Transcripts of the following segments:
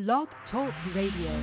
Log Talk Radio.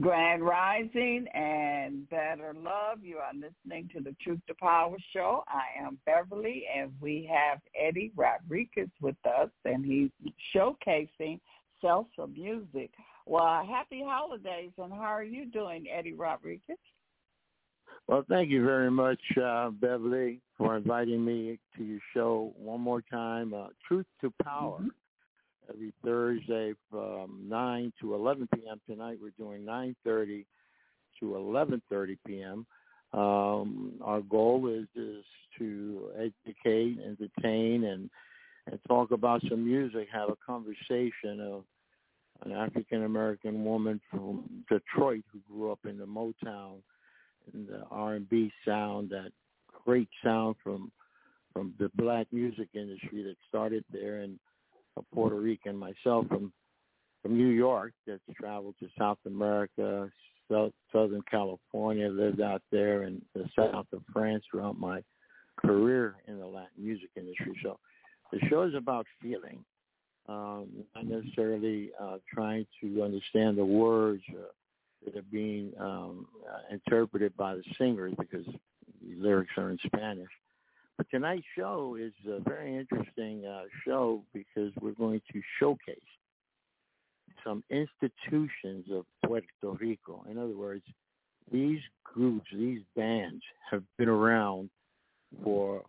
Grand Rising and Better Love. You are listening to the Truth to Power show. I am Beverly, and we have Eddie Rodriguez with us, and he's showcasing salsa music. Well, happy holidays, and how are you doing, Eddie Rodriguez? Well, thank you very much, Beverly, for inviting me to your show one more time, Truth to Power. Mm-hmm. Every Thursday from 9 to 11 p.m. Tonight we're doing 9:30 to 11:30 p.m. Our goal is to educate, entertain, and talk about some music, have a conversation of an African-American woman from Detroit who grew up in the Motown and the R&B sound, that great sound from the black music industry that started there, and a Puerto Rican myself from New York that's traveled to South America, Southern California, lived out there in the south of France throughout my career in the Latin music industry. So the show is about feeling, not necessarily trying to understand the words that are being interpreted by the singers, because the lyrics are in Spanish. But tonight's show is a very interesting show, because we're going to showcase some institutions of Puerto Rico. In other words, these groups, these bands have been around for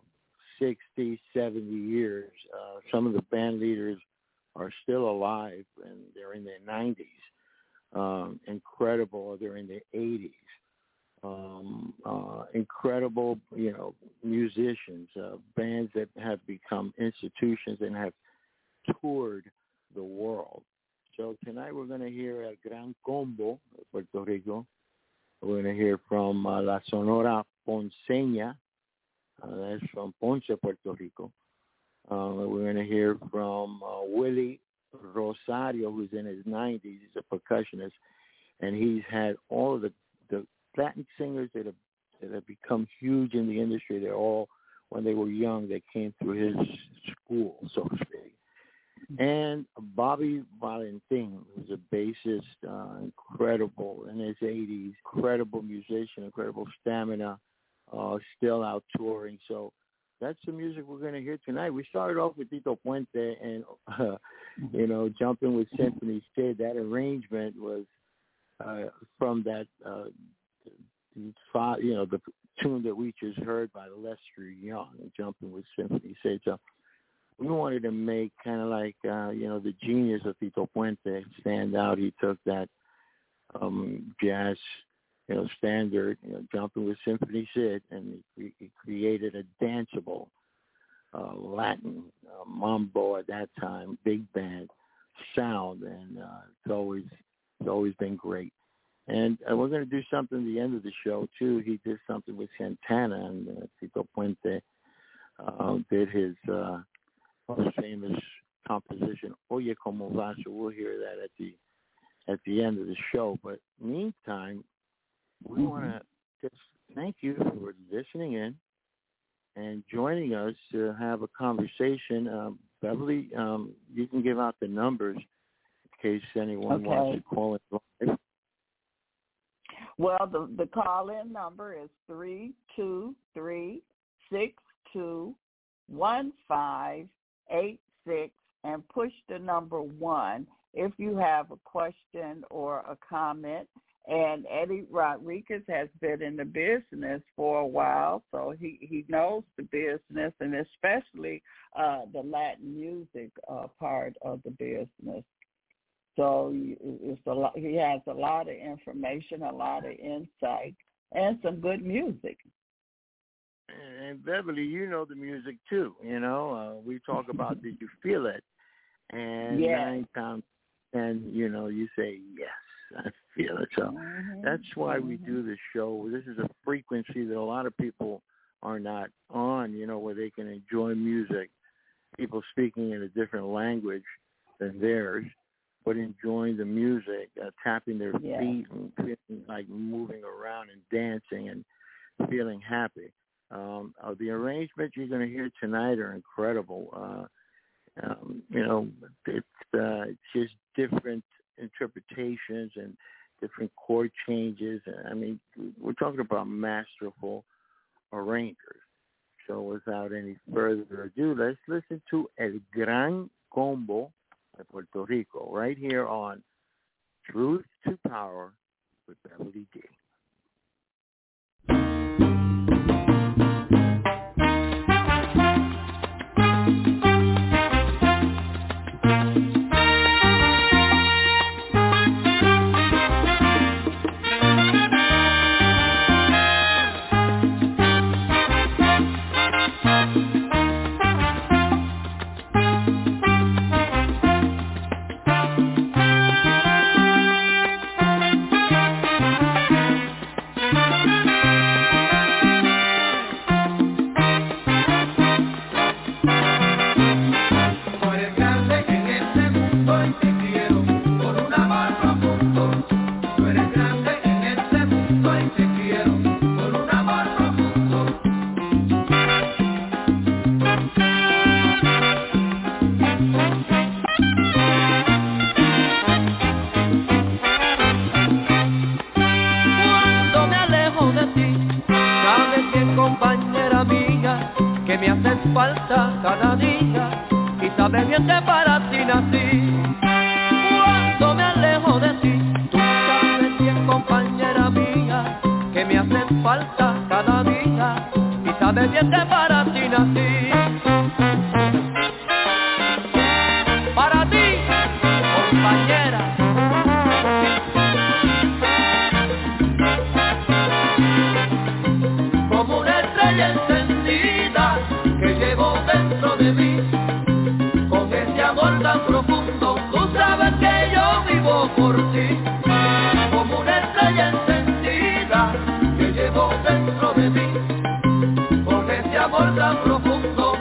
60, 70 years. Some of the band leaders are still alive, and they're in their 90s. Incredible, they're in their 80s. Incredible, musicians, bands that have become institutions and have toured the world. So tonight we're going to hear El Gran Combo of Puerto Rico. We're going to hear from La Sonora Ponceña. That's from Ponce, Puerto Rico. We're going to hear from Willie Rosario, who's in his 90s. He's a percussionist, and he's had all of the Latin singers that have become huge in the industry. They're all, when they were young, they came through his school, so to speak. And Bobby Valentin was a bassist, incredible, in his 80s, incredible musician, incredible stamina, still out touring. So that's the music we're going to hear tonight. We started off with Tito Puente and, jumping with Symphony Sid. That arrangement was from that the tune that we just heard by Lester Young, Jumping with Symphony Sid. So we wanted to make kind of like, the genius of Tito Puente stand out. He took that jazz, standard, Jumping with Symphony Sid, and he created a danceable Latin mambo at that time, big band sound, and it's always been great. And we're going to do something at the end of the show, too. He did something with Santana, and Tito Puente did his famous composition, Oye Como Va. So we'll hear that at the end of the show. But meantime, we want to just thank you for listening in and joining us to have a conversation. Beverly, you can give out the numbers in case anyone wants to call it live. Well, the call-in number is 323-621-586, and push the number 1 if you have a question or a comment. And Eddie Rodriguez has been in the business for a while, so he knows the business, and especially the Latin music part of the business. So it's a lot, he has a lot of information, a lot of insight, and some good music. And Beverly, you know the music too. We talk about did you feel it? And yes. 9 times, and you say yes, I feel it. So that's why we do this show. This is a frequency that a lot of people are not on. Where they can enjoy music, people speaking in a different language than theirs, but enjoying the music, tapping their feet and feeling like moving around and dancing and feeling happy. The arrangements you're going to hear tonight are incredible. It's just different interpretations and different chord changes. I mean, we're talking about masterful arrangers. So without any further ado, let's listen to El Gran Combo de Puerto Rico right here on Truth to Power with Beverly D. Profundo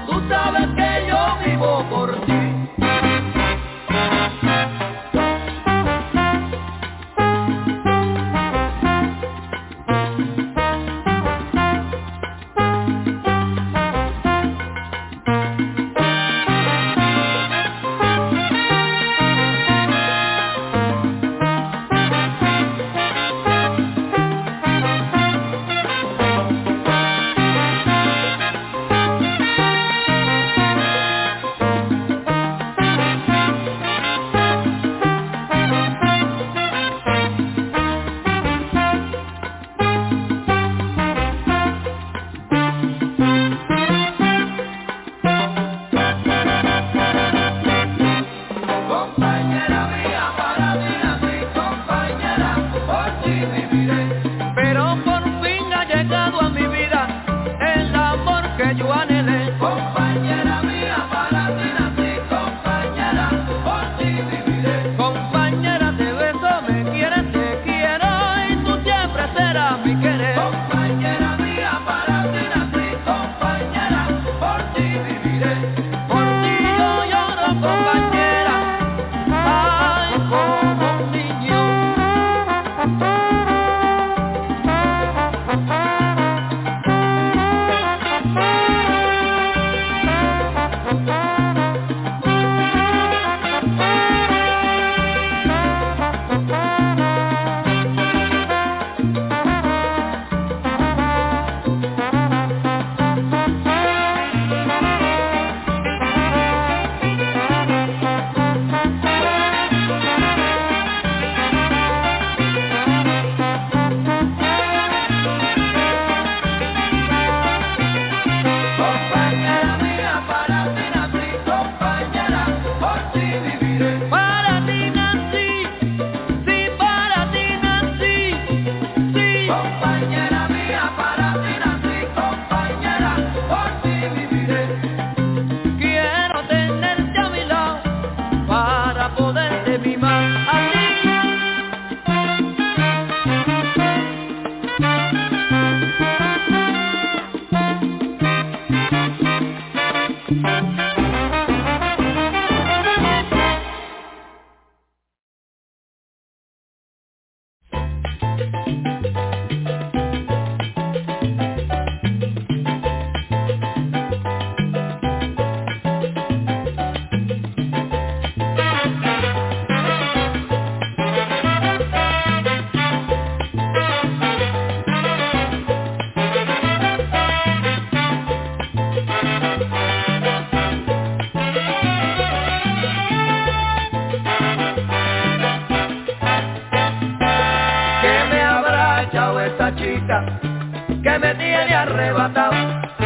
que me tiene arrebatado,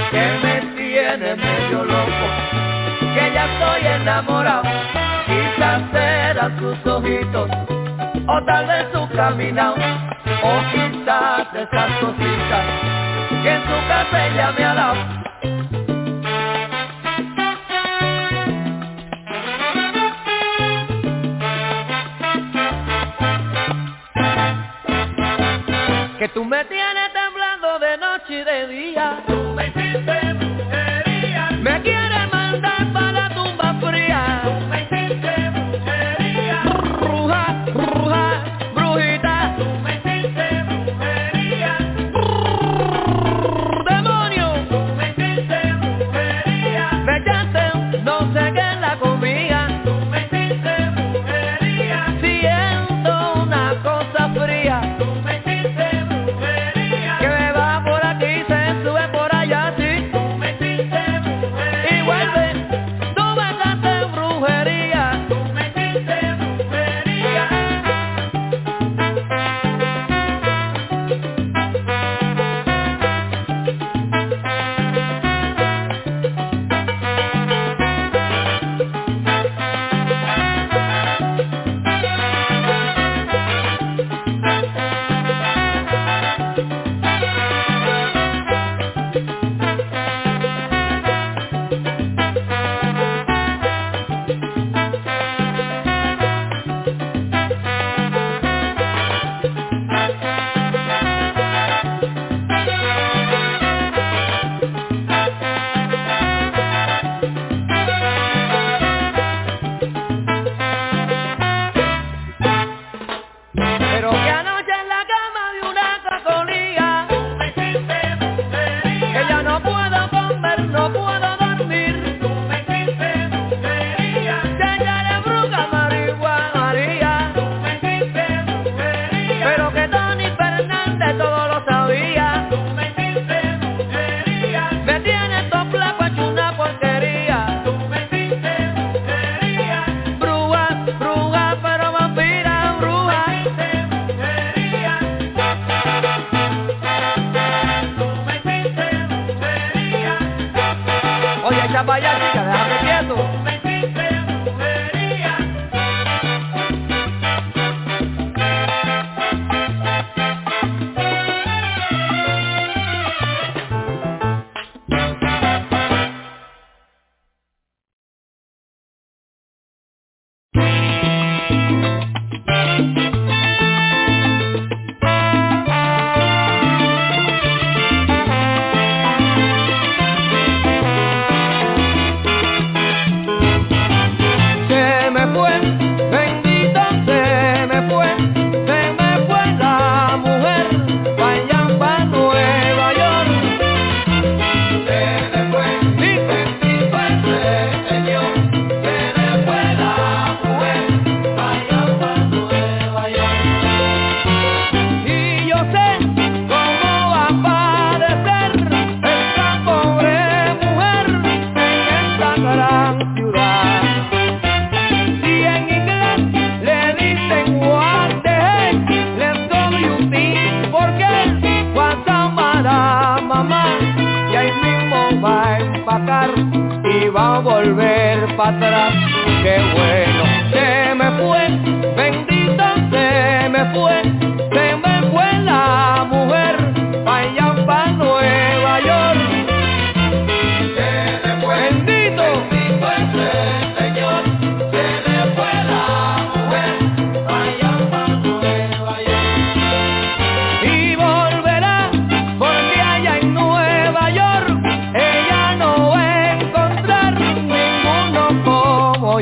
que me tiene medio loco, que ya estoy enamorado. Quizás serán sus ojitos, o tal vez su caminado, o quizás esas cositas que en su casa ella me ha dado. Que tú me tienes temblando de noche y de día, tú me hiciste brujería, me quieres mandar para la tumba fría, tú me hiciste brujería, bruja, bruja, brujita, tú me hiciste brujería, demonio, tú me hiciste brujería, me echaste no sé qué en la comida, tú me hiciste brujería, siento una cosa fría, tú me hiciste.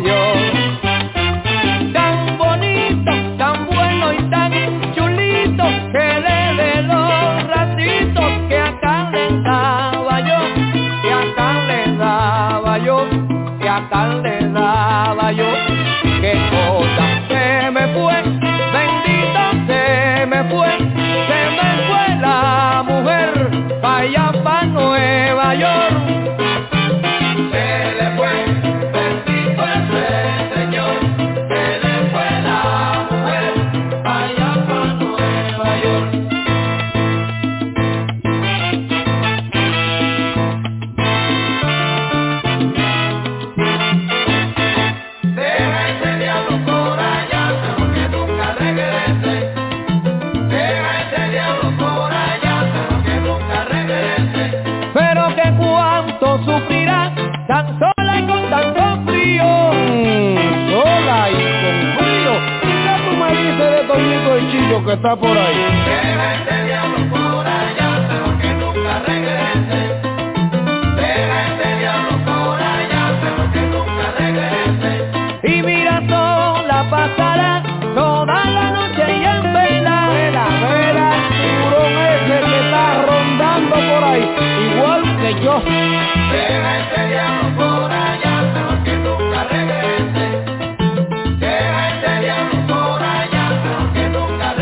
Yo tan bonito, tan bueno y tan sufrirá tan sola y con tanto frío, sola y con frío. Quizá tu me dices de Toñito el Chillo que está por ahí. Deja este diablo por allá, pero que nunca regrese. Deja este diablo por allá, pero que nunca regrese. Y mira, sola pasará toda la noche y en vela. Vela, vela, tiburón ese que está rondando por ahí, igual que yo. Deja este diablo por allá, pero que nunca regrese. Deja este diablo por allá, pero que nunca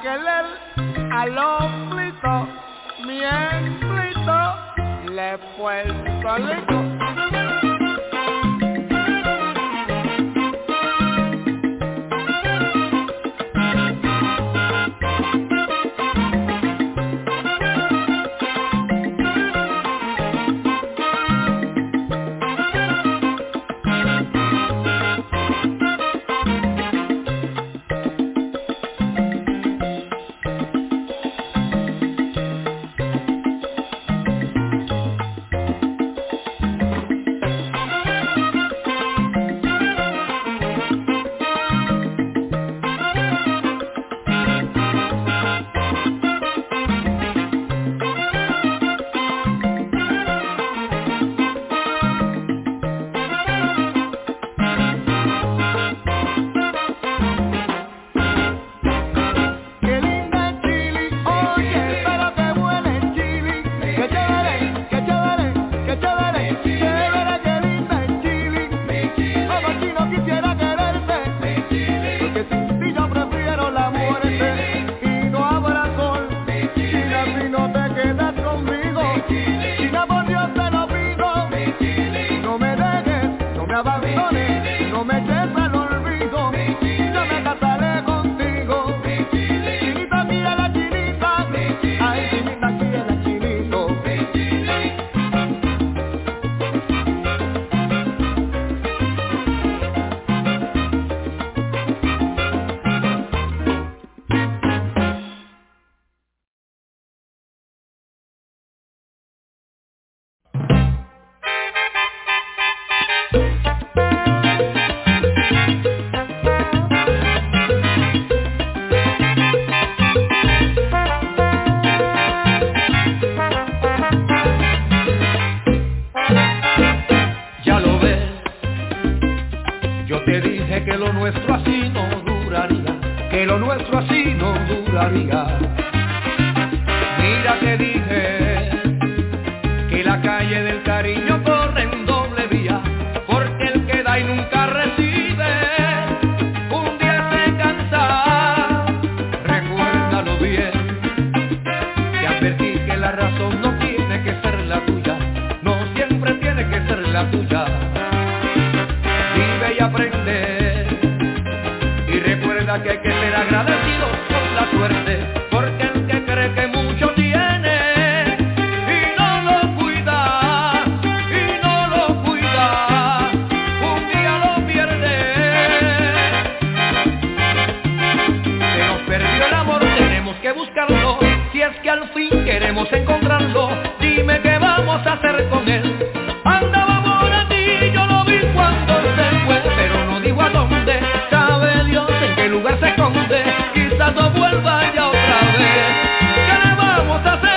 aquel al omblito, mi omblito, le fue el solito. Quizás no vuelva ya otra vez. ¿Qué le vamos a hacer?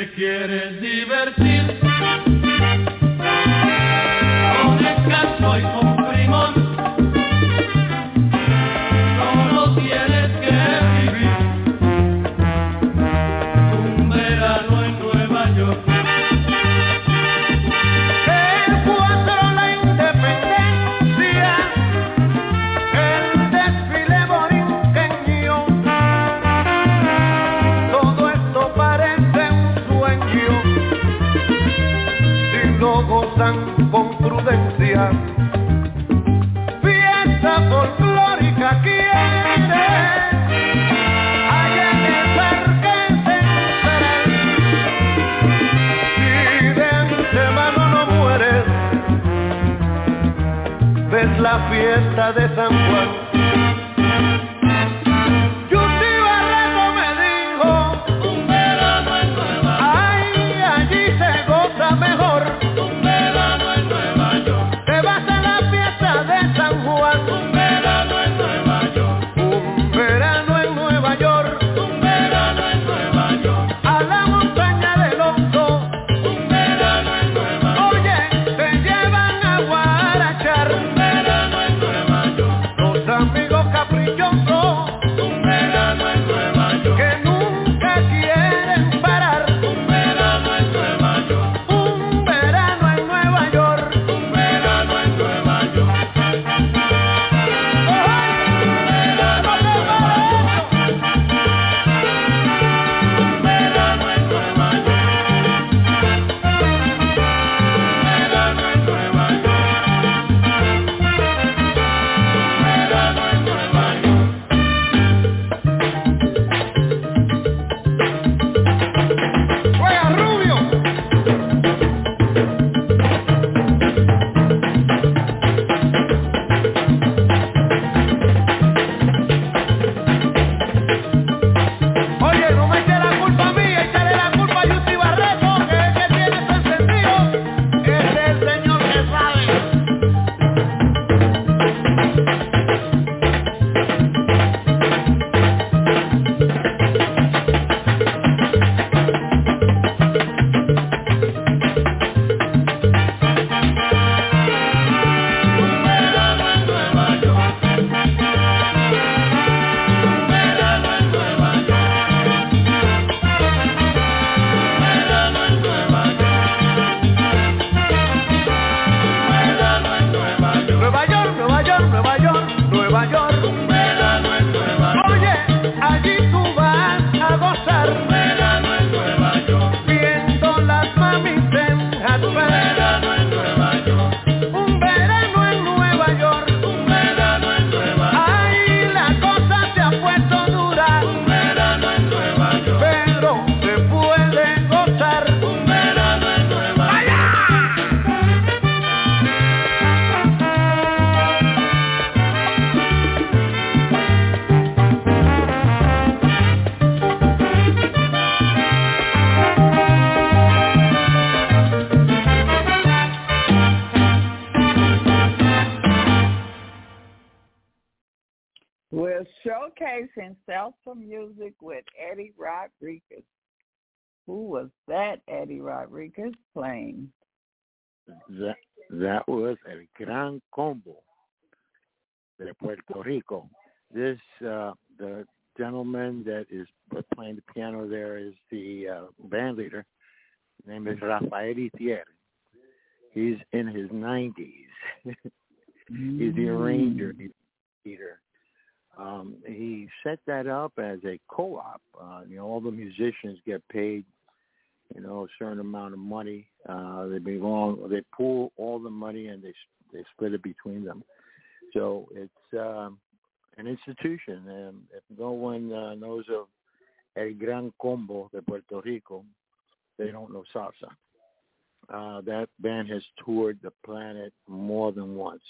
te quieres divertir, con descanso y con primón. Con prudencia, fiesta folclórica quiere, allá en el parque se encontrarán. Si de antemano no mueres, ves la fiesta de San Juan. Showcasing salsa music with Eddie Rodriguez. Who was that Eddie Rodriguez playing? That was El Gran Combo de Puerto Rico. This the gentleman that is playing the piano there is the band leader. His name is Rafael Ithier. He's in his 90s. He's the arranger. He's the leader. He set that up as a co-op. All the musicians get paid, a certain amount of money. They pool all the money and they split it between them. So it's an institution. And if no one knows of El Gran Combo de Puerto Rico, they don't know salsa. That band has toured the planet more than once.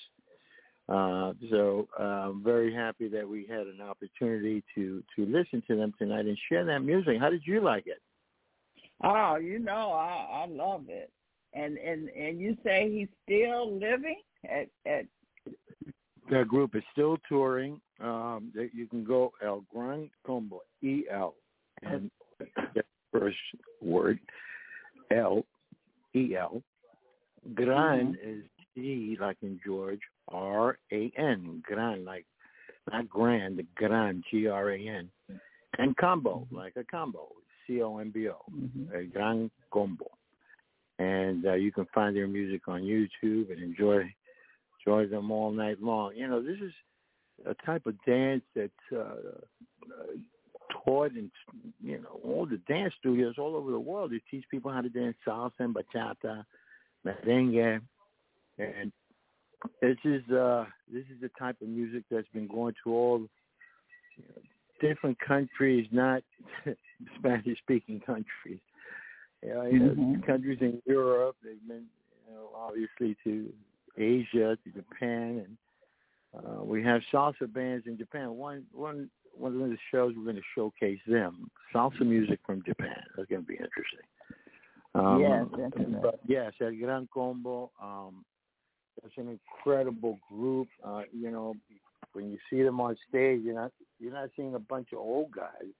So I'm very happy that we had an opportunity to listen to them tonight and share that music. How did you like it? Oh, I love it. And you say he's still living? The group is still touring. You can go El Gran Combo, E-L, and first word, L-E-L. Gran is G, like in George, R-A-N, gran, like, not grand, gran, G-R-A-N. And combo, like a combo, C-O-M-B-O, El Gran Combo. And you can find their music on YouTube and enjoy them all night long. You know, this is a type of dance that's taught in, you know, all the dance studios all over the world. They teach people how to dance salsa and bachata, merengue, and this is the type of music that's been going to all different countries, not Spanish-speaking countries. Countries in Europe, they've been, you know, obviously to Asia, to Japan, and we have salsa bands in Japan. One of the shows we're going to showcase them, salsa music from Japan. That's going to be interesting. Yes, El Gran Combo. It's an incredible group. You know, when you see them on stage, you're not seeing a bunch of old guys.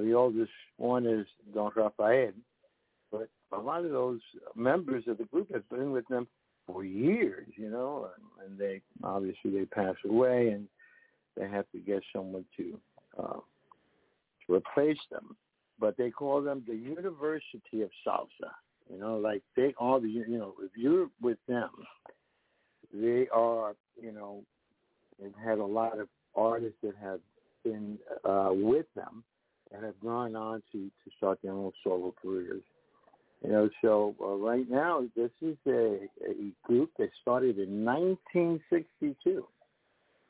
The oldest one is Don Rafael. But a lot of those members of the group have been with them for years, you know, and they obviously they pass away and they have to get someone to replace them. But they call them the University of Salsa, you know, like they are the, you know, if you're with them, they are, you know, they've had a lot of artists that have been with them and have gone on to start their own solo careers. You know, so right now, this is a group that started in 1962,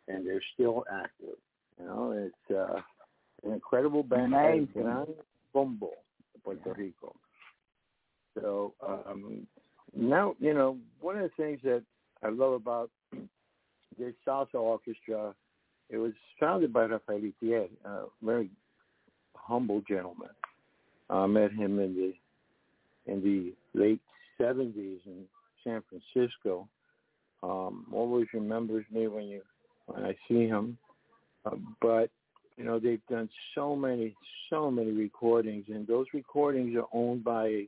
and they're still active. You know, it's an incredible band, El Gran Combo, Puerto Rico. So now, you know, one of the things that I love about this salsa orchestra, it was founded by Rafael Ithier, a very humble gentleman. I met him in the late 70s in San Francisco. Always remembers me when I see him. But, you know, they've done so many recordings, and those recordings are owned by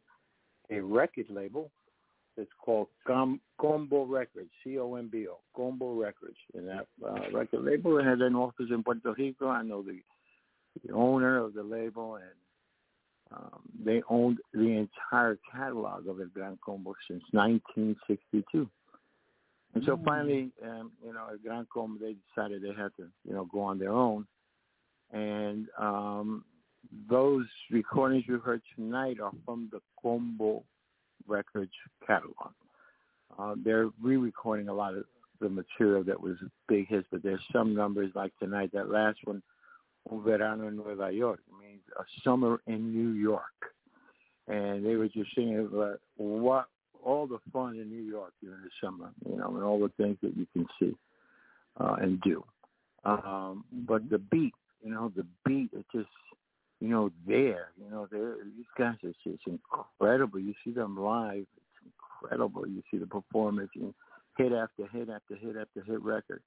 a record label that's called Combo Records, C-O-M-B-O, Combo Records. And that record label had an office in Puerto Rico. I know the owner of the label, and they owned the entire catalog of El Gran Combo since 1962. And so finally, you know, El Gran Combo, they decided they had to, you know, go on their own. And those recordings you heard tonight are from the Combo Records catalog. They're re-recording a lot of the material that was big hits, but there's some numbers like tonight, that last one, Un Verano en Nueva York. It means a summer in New York. And they were just singing about all the fun in New York during the summer, you know, and all the things that you can see and do. But the beat, you know, it's just, you know, these guys are just incredible. You see them live. It's incredible. You see the performance, and hit after hit after hit after hit record.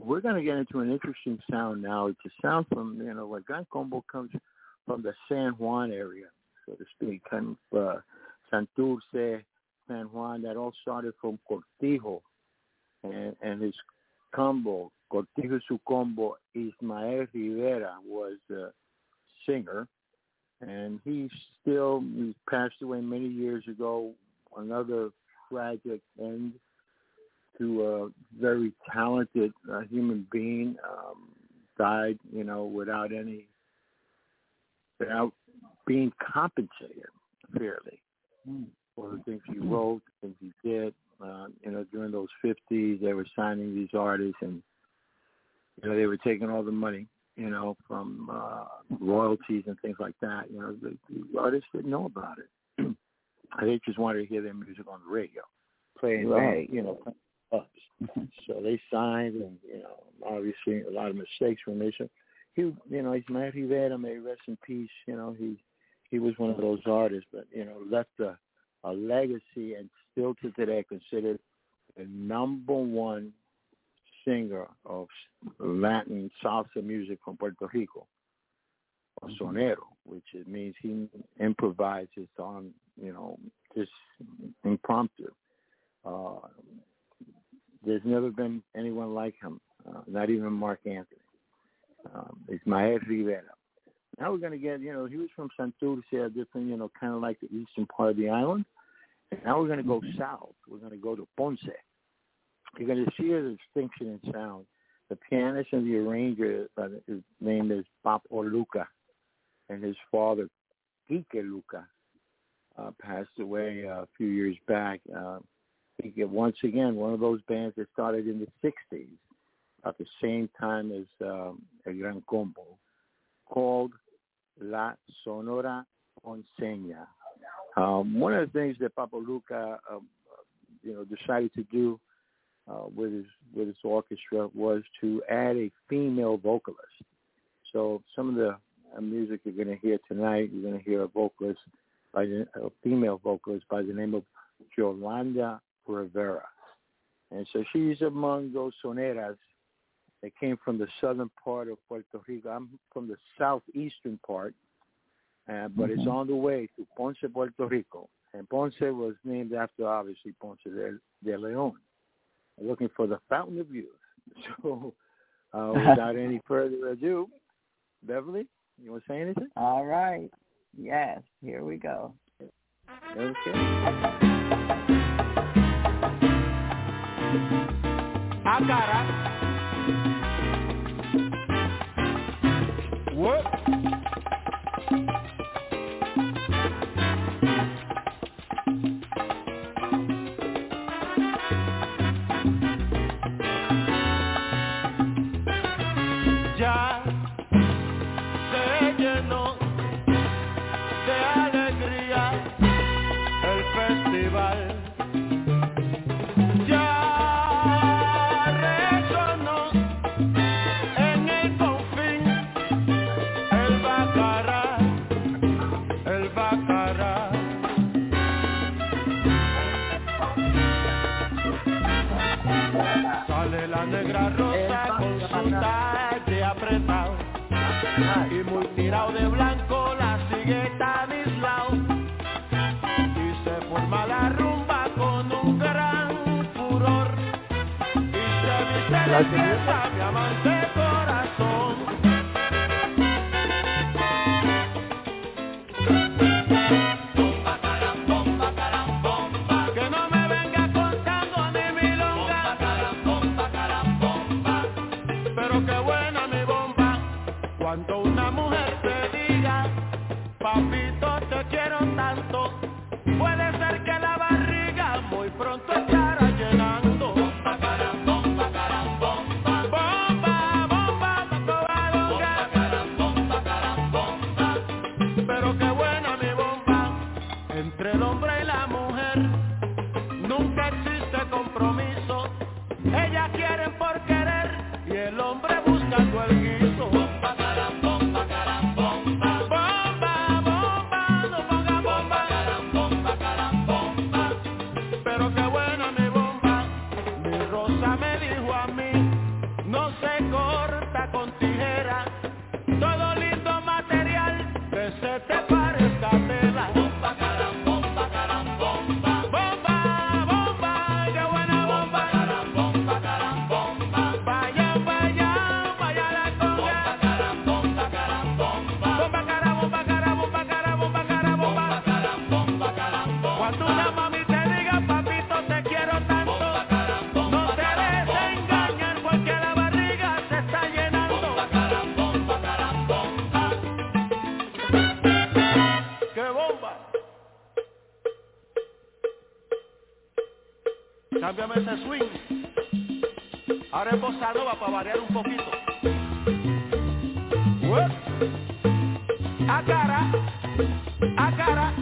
We're going to get into an interesting sound now. It's a sound from, you know, El Gran Combo comes from the San Juan area, so to speak, kind of Santurce, San Juan. That all started from Cortijo and his combo, Cortijo y su Combo. Ismael Rivera was the singer, and he passed away many years ago, another tragic end to a very talented human being, died, you know, without being compensated fairly for the things he wrote, the things he did. You know, during those 50s, they were signing these artists, and, you know, they were taking all the money, you know, from royalties and things like that. You know, the artists didn't know about it. They just wanted to hear their music on the radio, playing, you know, so they signed, and, you know, obviously a lot of mistakes were made. So he, you know, Ismael Rivera, may rest in peace. You know, he was one of those artists, but, you know, left a legacy, and still to today considered the number one singer of Latin salsa music from Puerto Rico, or sonero, which it means he improvises on, you know, just impromptu. There's never been anyone like him, not even Mark Anthony. Ismael Rivera. Now we're going to get, you know, he was from Santurce, a different, you know, kind of like the eastern part of the island. And now we're going to go south. We're going to go to Ponce. You're going to see a distinction in sound. The pianist and the arranger, his name is Papo Lucca, and his father, Quique Lucca, passed away a few years back. Quique, once again, one of those bands that started in the 60s, at the same time as El Gran Combo, called La Sonora Ponceña. One of the things that Papo Lucca, you know, decided to do with his orchestra was to add a female vocalist. So some of the music you're going to hear tonight, you're going to hear a female vocalist by the name of Yolanda Rivera. And so she's among those soneras that came from the southern part of Puerto Rico. I'm from the southeastern part, but it's on the way to Ponce, Puerto Rico. And Ponce was named after, obviously, Ponce de Leon, looking for the fountain of youth. So without any further ado, Beverly, you want to say anything? All right. Yes, here we go. Okay. I got it. Whoop. Ya se llenó de alegría el festival. Y muy tirado de blanco la sigue tan aislado. Y se forma la rumba con un gran furor. Y se viste la fiesta mi amante corazón. Bomba, caram, bomba, caram, bomba. Que no me venga contando de mi longa. Bomba, caram, bomba, bomba. Pero qué buena mi bomba. Cuando una mujer te diga, papito, te quiero tanto, puede ser que la barriga muy pronto estará llenando. Bomba, caram, bomba, caram, bomba. Bomba, bomba, bomba, bomba. Bomba, caram, bomba, caram, bomba. Pero qué buena mi bomba. Entre el hombre y la mujer nunca existe compromiso. Ellas quieren por querer y el hombre buscando el guiso. Cámbiame ese swing. Ahora es bossa nova para variar un poquito. A cara, a cara. Cara.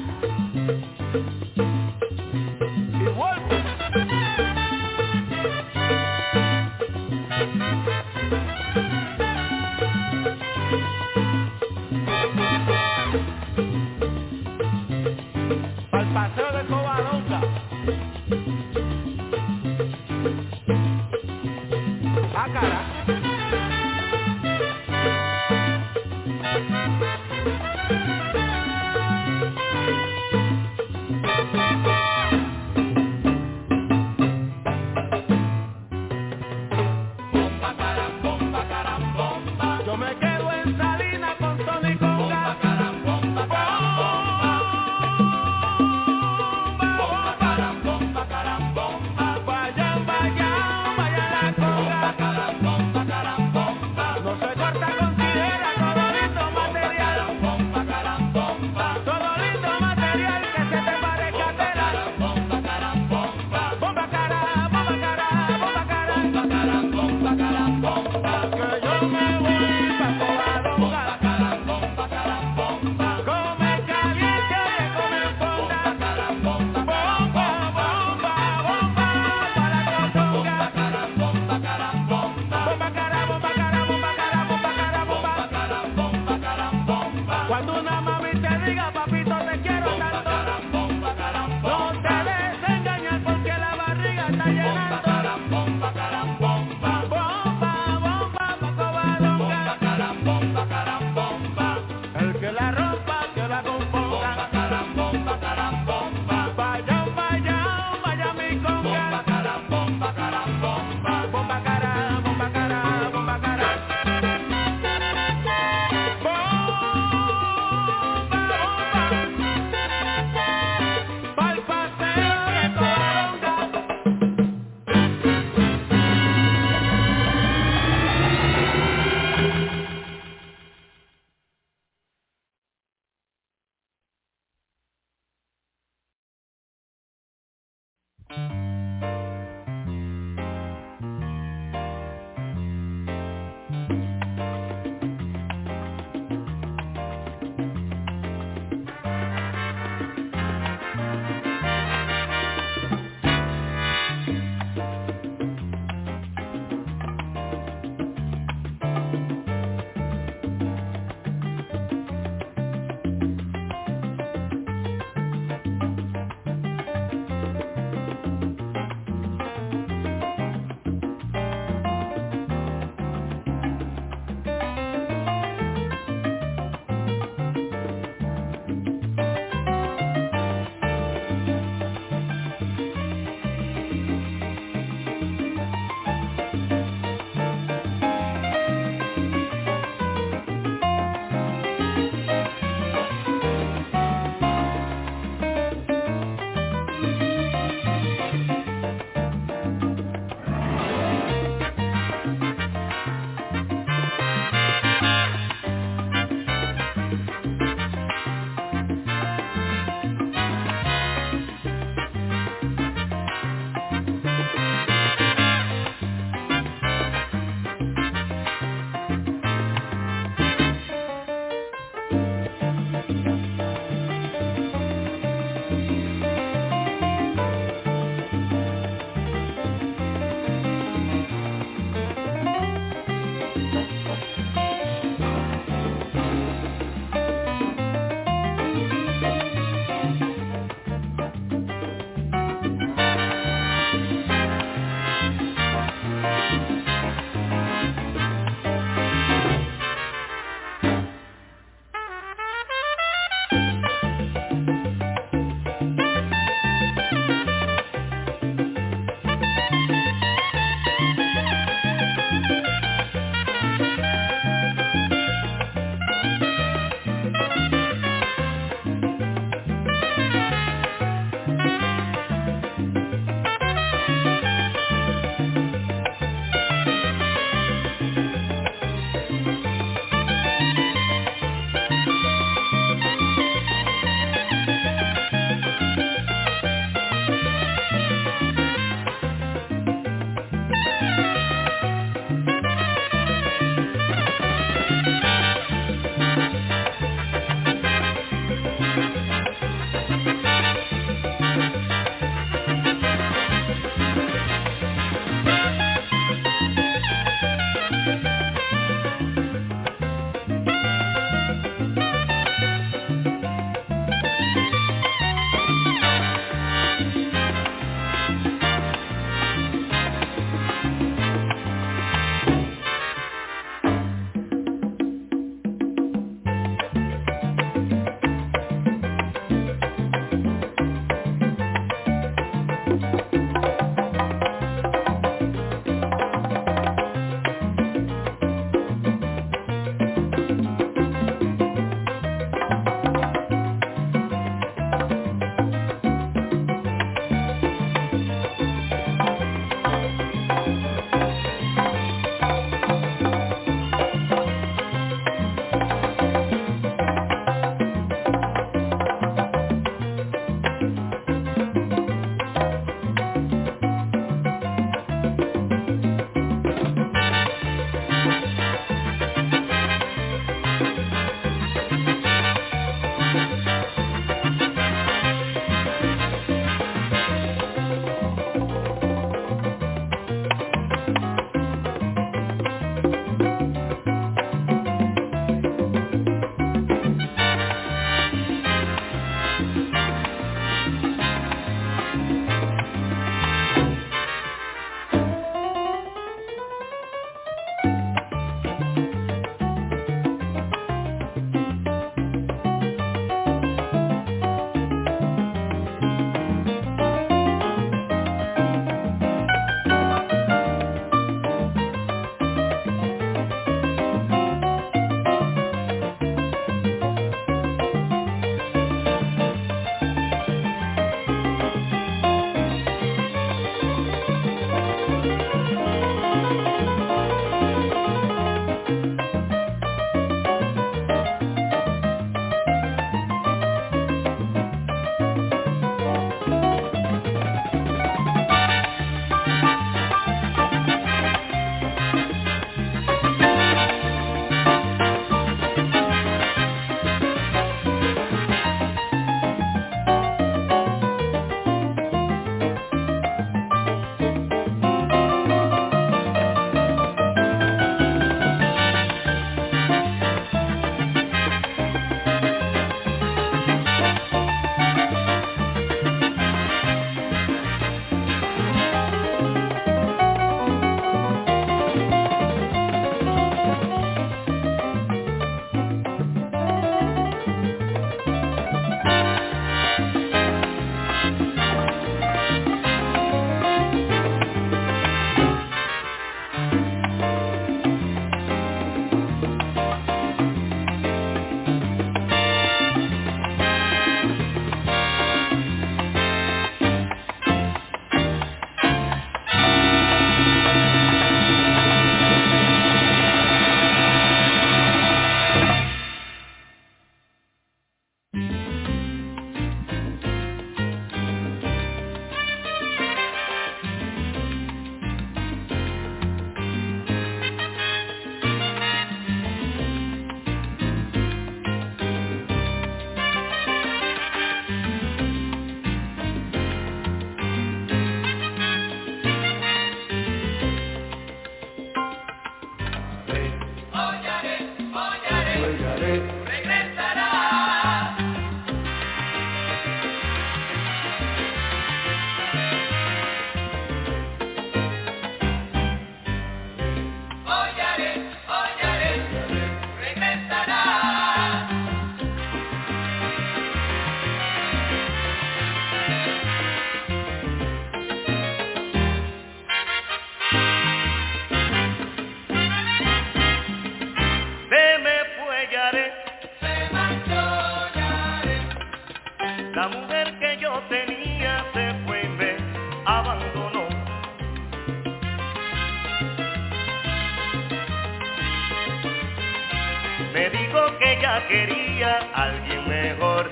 vida quería alguien mejor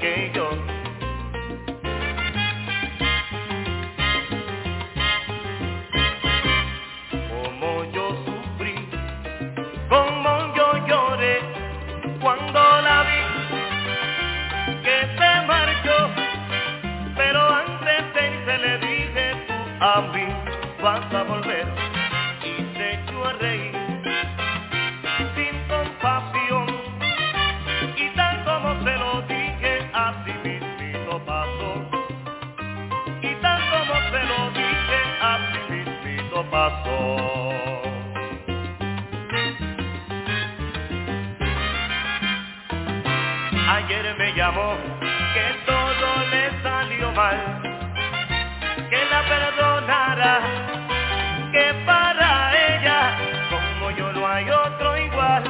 que yo. Como yo sufrí, como yo lloré cuando la vi que se marchó, pero antes de irse le dije, tú a mí vas a volver, y se echó a reír. Ayer me llamó que todo le salió mal, que la perdonara, que para ella como yo no hay otro igual.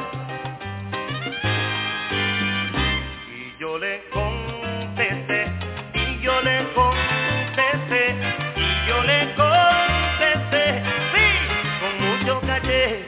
Y yo le contesté, y yo le contesté, y yo le contesté, sí, con mucho caché.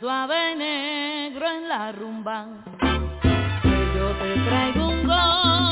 Suave negro en la rumba, que yo te traigo un gol.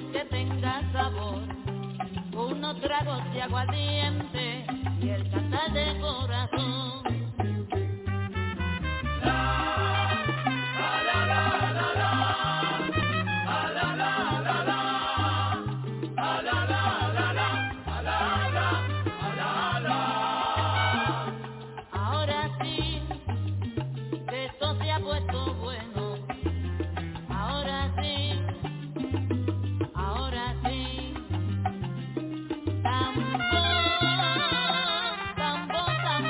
pues que tenga sabor, unos tragos de aguardiente y el cantar de corazón. Tambor, tambor, tambor.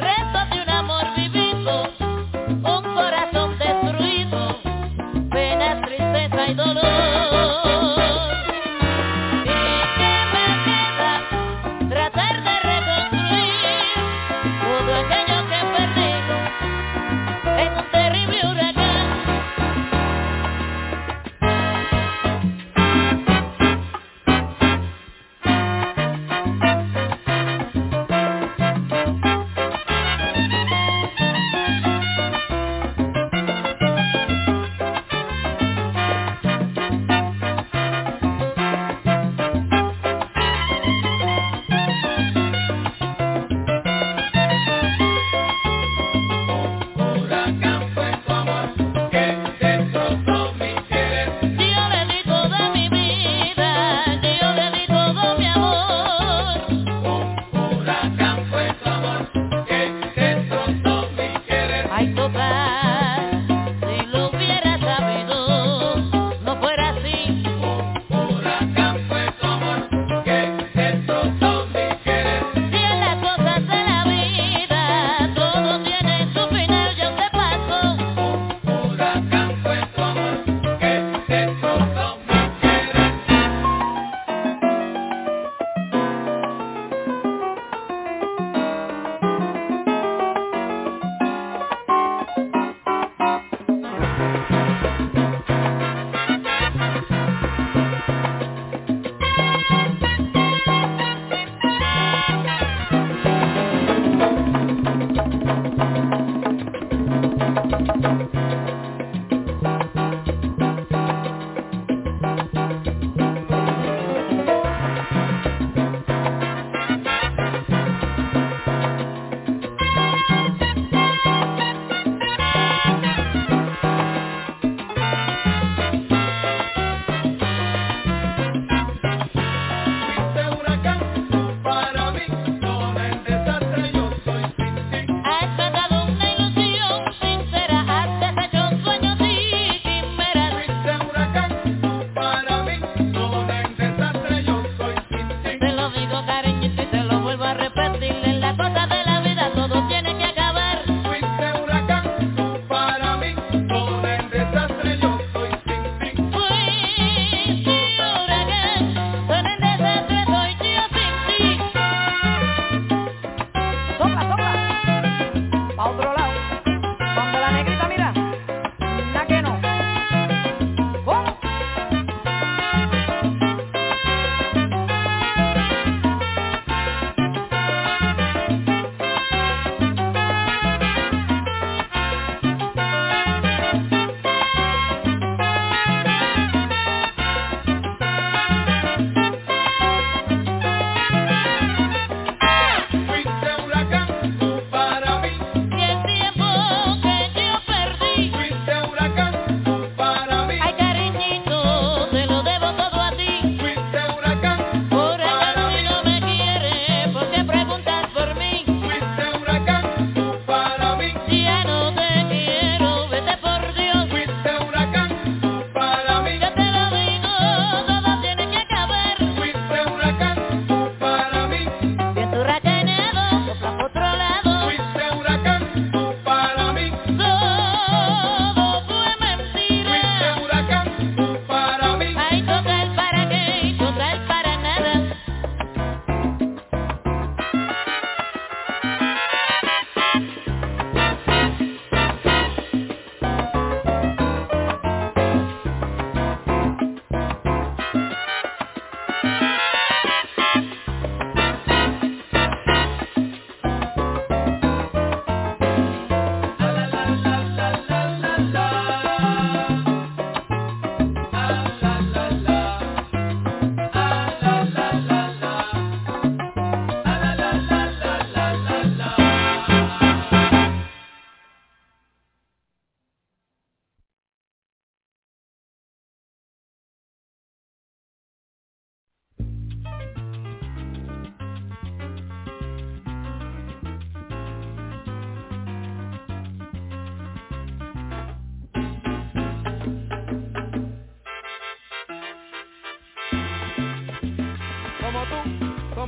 Resto de un amor vivido.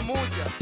son muchas.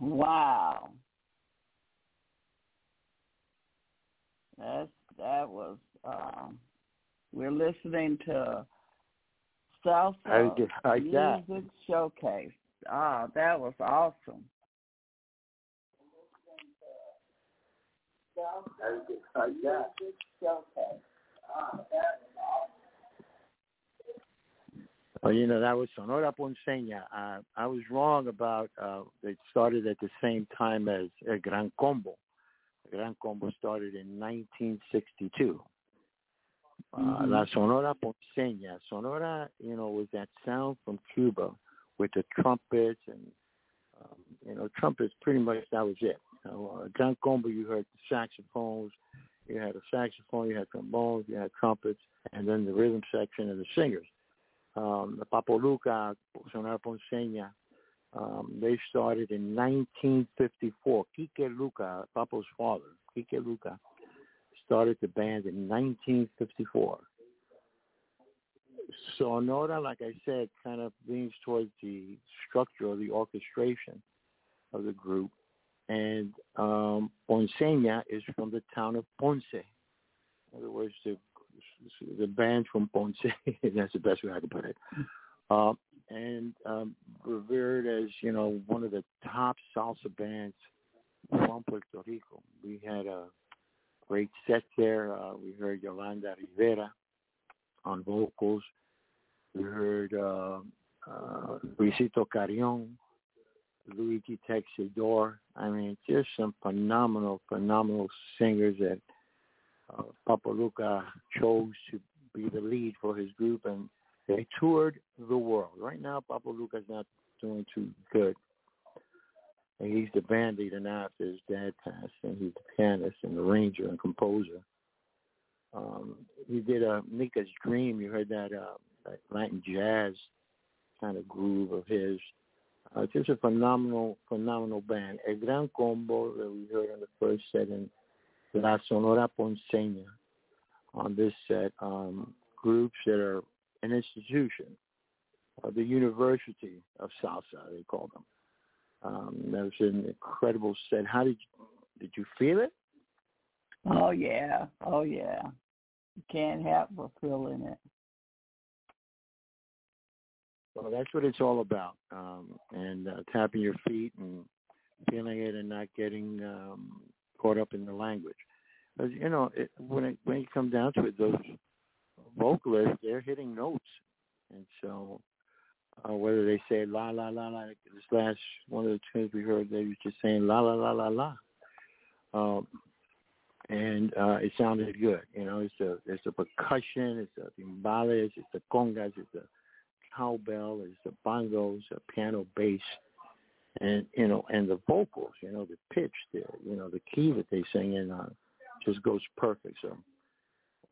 Wow. That was. We're listening to Salsa Music Showcase. Oh, that was awesome. Well, you know, that was Sonora Ponceña. I was wrong about it started at the same time as El Gran Combo. El Gran Combo started in 1962. La Sonora Ponceña. Sonora, you know, was that sound from Cuba with the trumpets and, you know, trumpets, pretty much that was it. You know, Gran Combo, you heard the saxophones, you had a saxophone, you had trombones, you had trumpets, and then the rhythm section and the singers. The Papo Lucca, Sonora Ponceña, they started in 1954. Quique Lucca, Papo's father, Quique Lucca, started the band in 1954. Sonora, like I said, kind of leans towards the structure or the orchestration of the group. And Ponceña is from the town of Ponce. In other words, the band from Ponce. That's the best way I can put it. And revered as, you know, one of the top salsa bands from Puerto Rico. We had a great set there. We heard Yolanda Rivera on vocals. We heard Luisito Carion, Luigi Teixidor. I mean, just some phenomenal singers that Papo Lucca chose to be the lead for his group, and they toured the world. Right now, Papo Lucca's not doing too good. And he's the band leader now after his dad passed, and he's the pianist and arranger and composer. He did Nica's Dream. You heard that Latin jazz kind of groove of his. Just a phenomenal band. El Gran Combo that we heard on the first set, and La Sonora Ponceña on this set. Groups that are an institution, the University of Salsa, they call them. That was an incredible set. How did you feel it? Oh yeah. You can't help but feeling it. Well, that's what it's all about. And tapping your feet and feeling it, and not getting caught up in the language. But, you know, when you come down to it, those vocalists, they're hitting notes, and so. Whether they say la, la, la, la. This last one of the tunes we heard, they were just saying la, la, la, la, la. And it sounded good. You know, it's the percussion, it's the timbales, it's the congas, it's the cowbell, it's the bongos, the piano bass, and, you know, and the vocals, you know, the pitch, the key that they sing in just goes perfect. So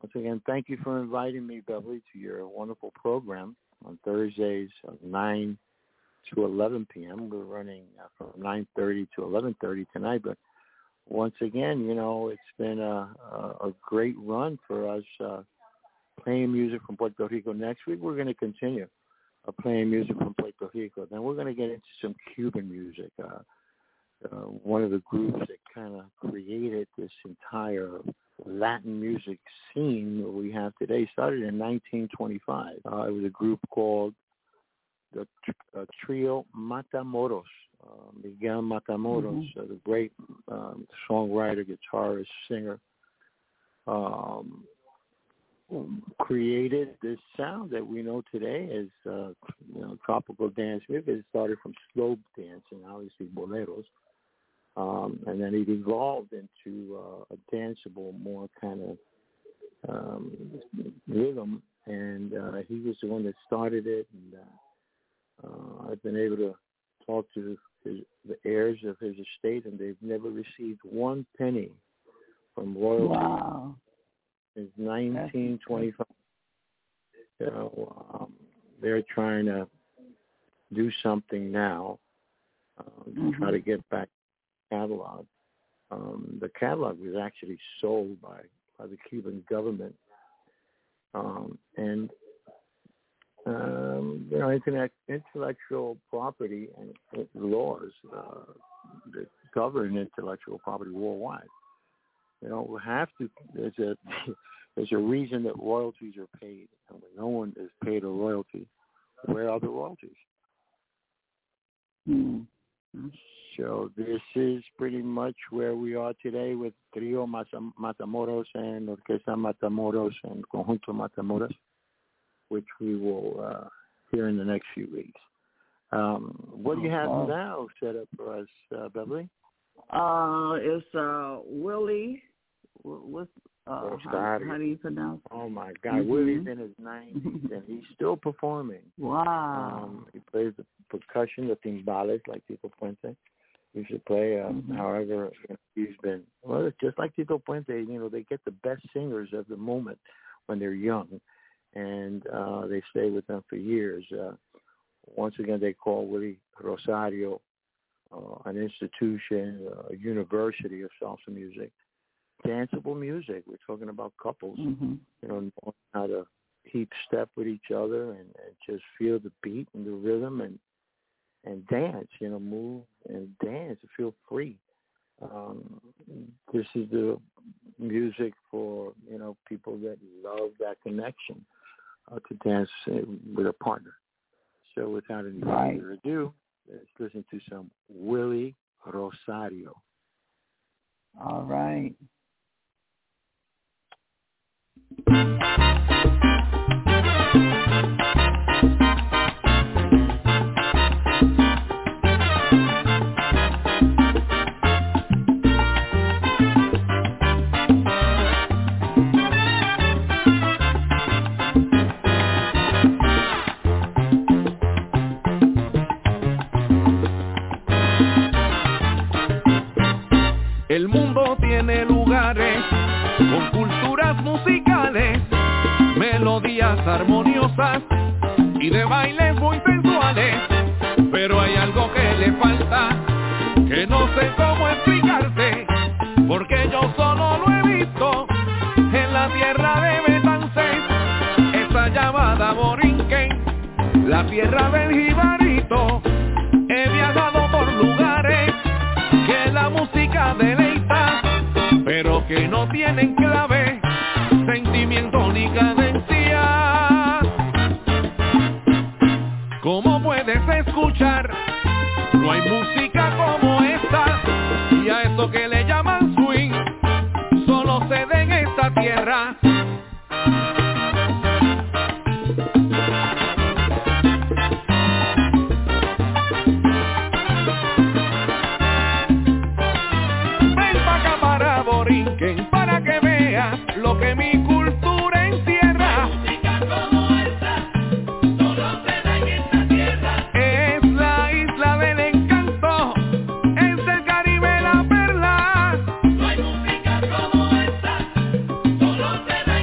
once again, thank you for inviting me, Beverly, to your wonderful program. On Thursdays of 9 to 11 p.m. We're running from 9:30 to 11:30 tonight. But once again, you know, it's been a great run for us playing music from Puerto Rico. Next week, we're going to continue playing music from Puerto Rico. Then we're going to get into some Cuban music. One of the groups that kind of created this entire Latin music scene that we have today started in 1925. It was a group called the Trio Matamoros. Miguel Matamoros, the great songwriter, guitarist, singer, created this sound that we know today as tropical dance music. It started from slow dancing, obviously boleros. And then it evolved into a danceable, more kind of rhythm. And he was the one that started it. And I've been able to talk to the heirs of his estate, and they've never received one penny from royalty. Wow. Since 1925. So they're trying to do something now to try to get back catalog. The catalog was actually sold by the Cuban government, and intellectual property and laws that govern intellectual property worldwide. You don't have to. There's a reason that royalties are paid, and when no one is paid a royalty, where are the royalties? Mm-hmm. So this is pretty much where we are today with Trio Matamoros and Orquesta Matamoros and Conjunto Matamoros, which we will hear in the next few weeks. What do you have now set up for us, Beverly? It's Willie. How do you pronounce it? Oh, my God. Mm-hmm. Willie's in his 90s, and he's still performing. Wow. He plays the percussion, the timbales, like Tito Puente. He used to play, however, he's been. Well, just like Tito Puente, they get the best singers of the moment when they're young, and they stay with them for years. Once again, they call Willie Rosario an institution, a university of salsa music. Danceable music. We're talking about couples, knowing how to keep step with each other and just feel the beat and the rhythm and dance, move and dance and feel free. This is the music for, people that love that connection to dance with a partner. So without any further ado, let's listen to some Willie Rosario. All right. El mundo tiene lugares con culturas musicales, melodías armoniosas y de bailes muy sensuales, pero hay algo que le falta, que no sé cómo explicarte, porque yo solo lo he visto en la tierra de Betances, esa llamada borinque, la tierra del jibarito. He viajado por lugares que la música deleita, pero que no tienen clave, sentimiento ni cadencia. ¿Cómo puedes escuchar? No hay música como esta, y a eso que le llaman swing solo se da en esta tierra. Lo que mi cultura encierra, música como esta, solo se da en esta tierra. Es la isla del encanto, es el Caribe la perla. No hay música como esta, solo se da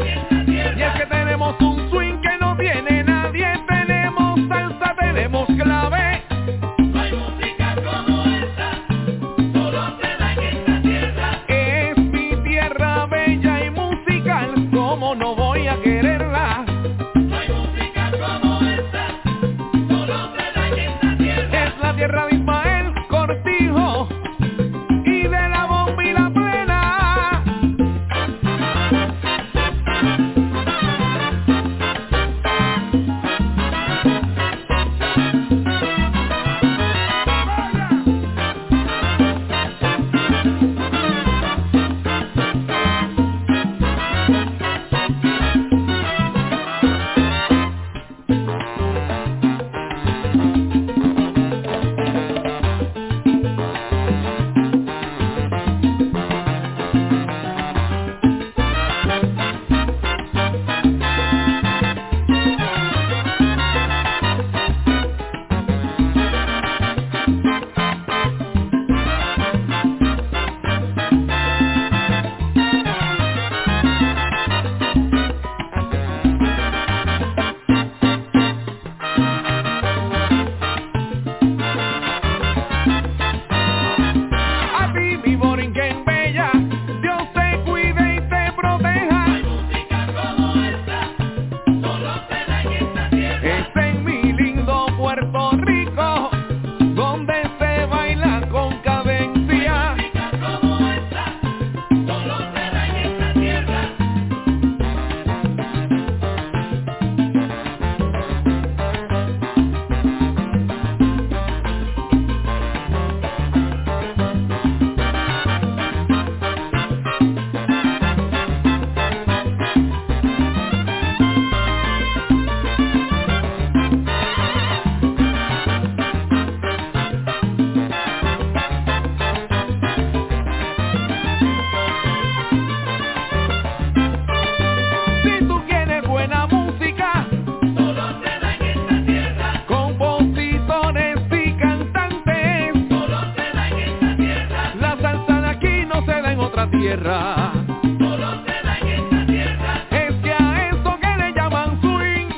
tierra. Solo se da en esta tierra. Es que a esto que le llaman swing,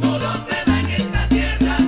solo se da en esta tierra.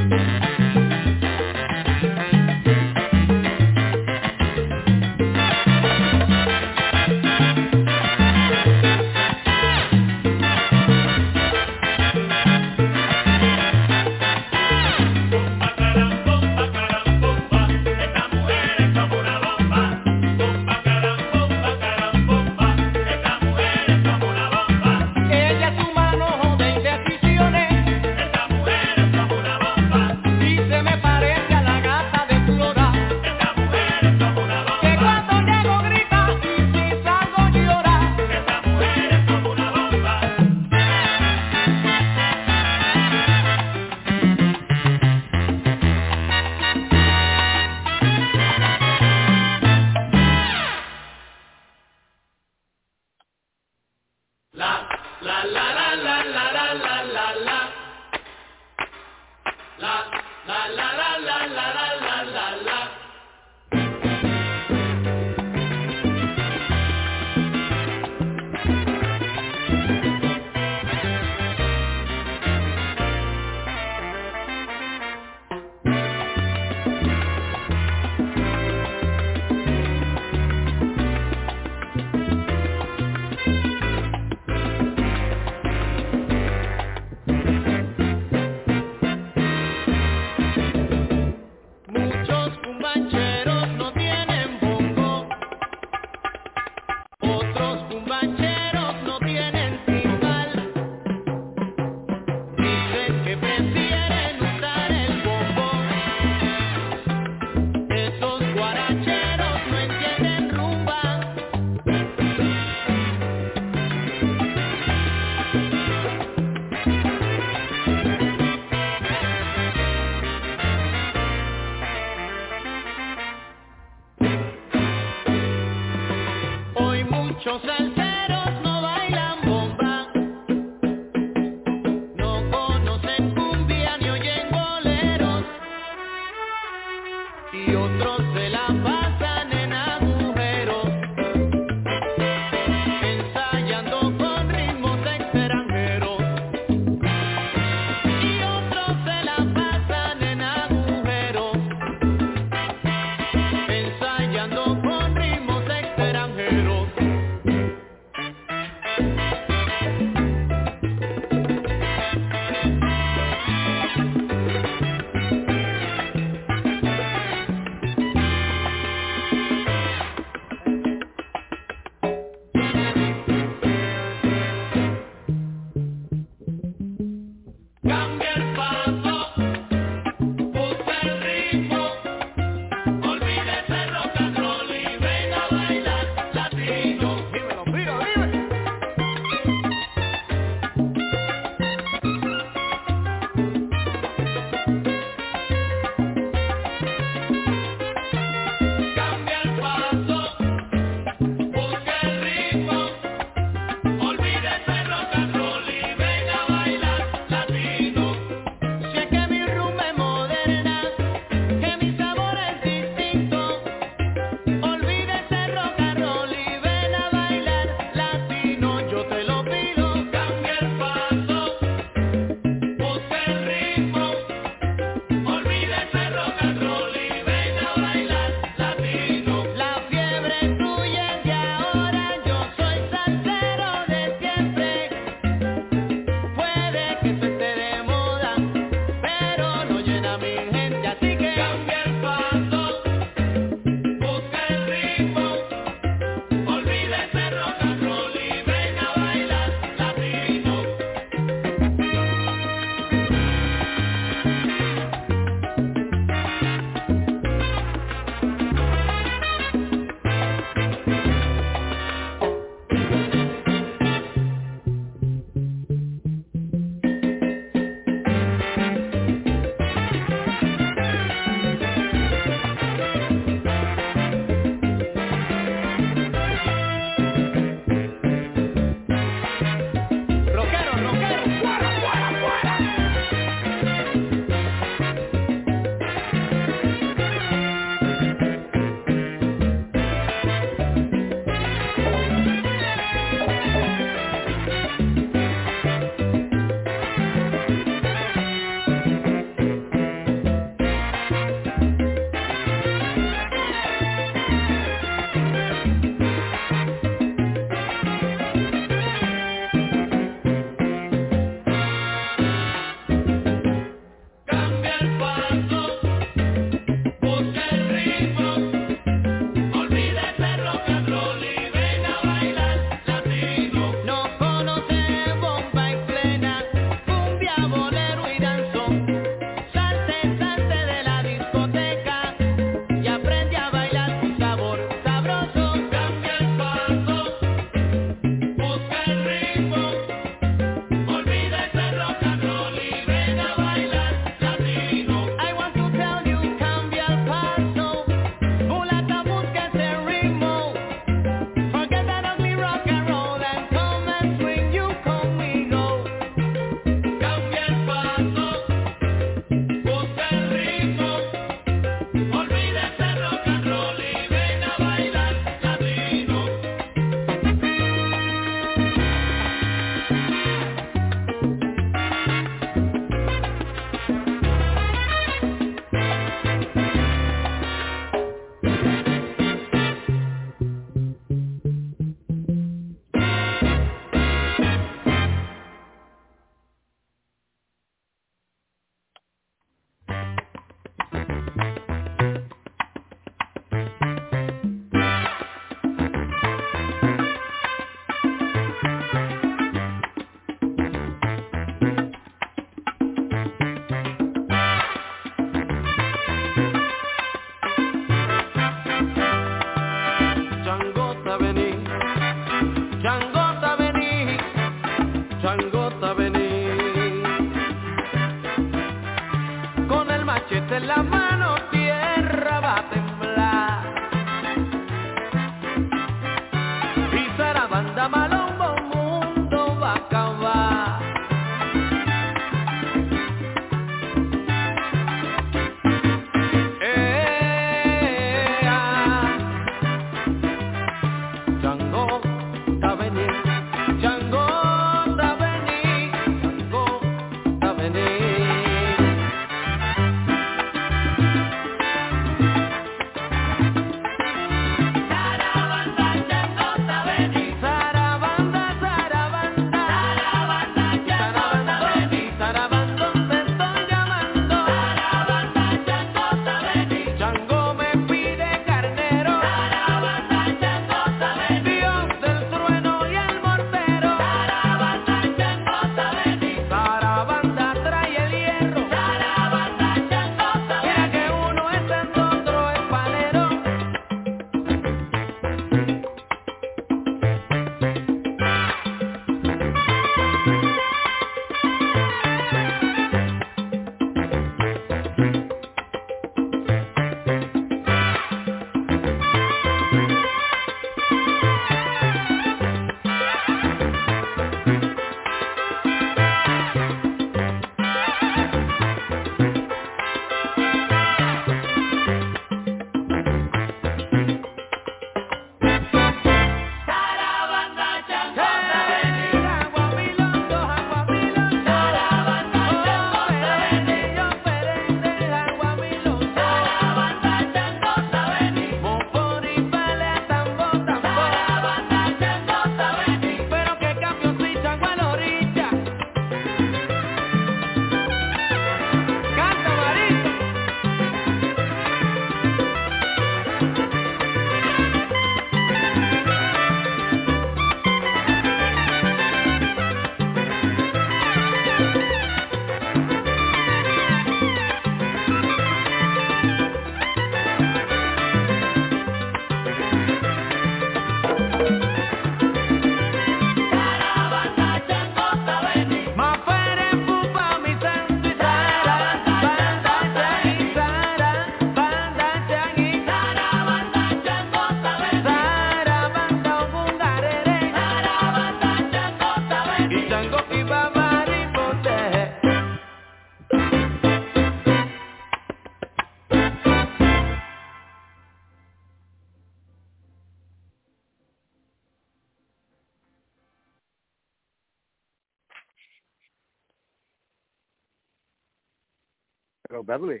Hello, Beverly.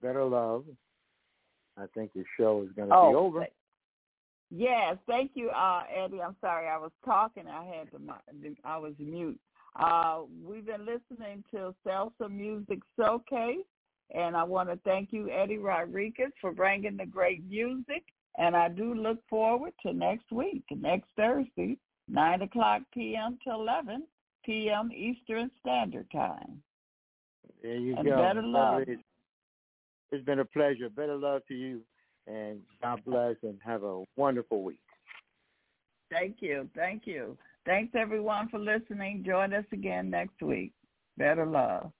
Better love. I think your show is going to be over. Yes, thank you, Eddie. I'm sorry, I was talking. I was mute. We've been listening to Salsa Music Showcase, and I want to thank you, Eddie Rodriguez, for bringing the great music. And I do look forward to next week, next Thursday, 9 o'clock p.m. to 11 p.m. Eastern Standard Time. There you go. Better love. It's been a pleasure. Better love to you. And God bless and have a wonderful week. Thank you. Thank you. Thanks, everyone, for listening. Join us again next week. Better love.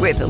With the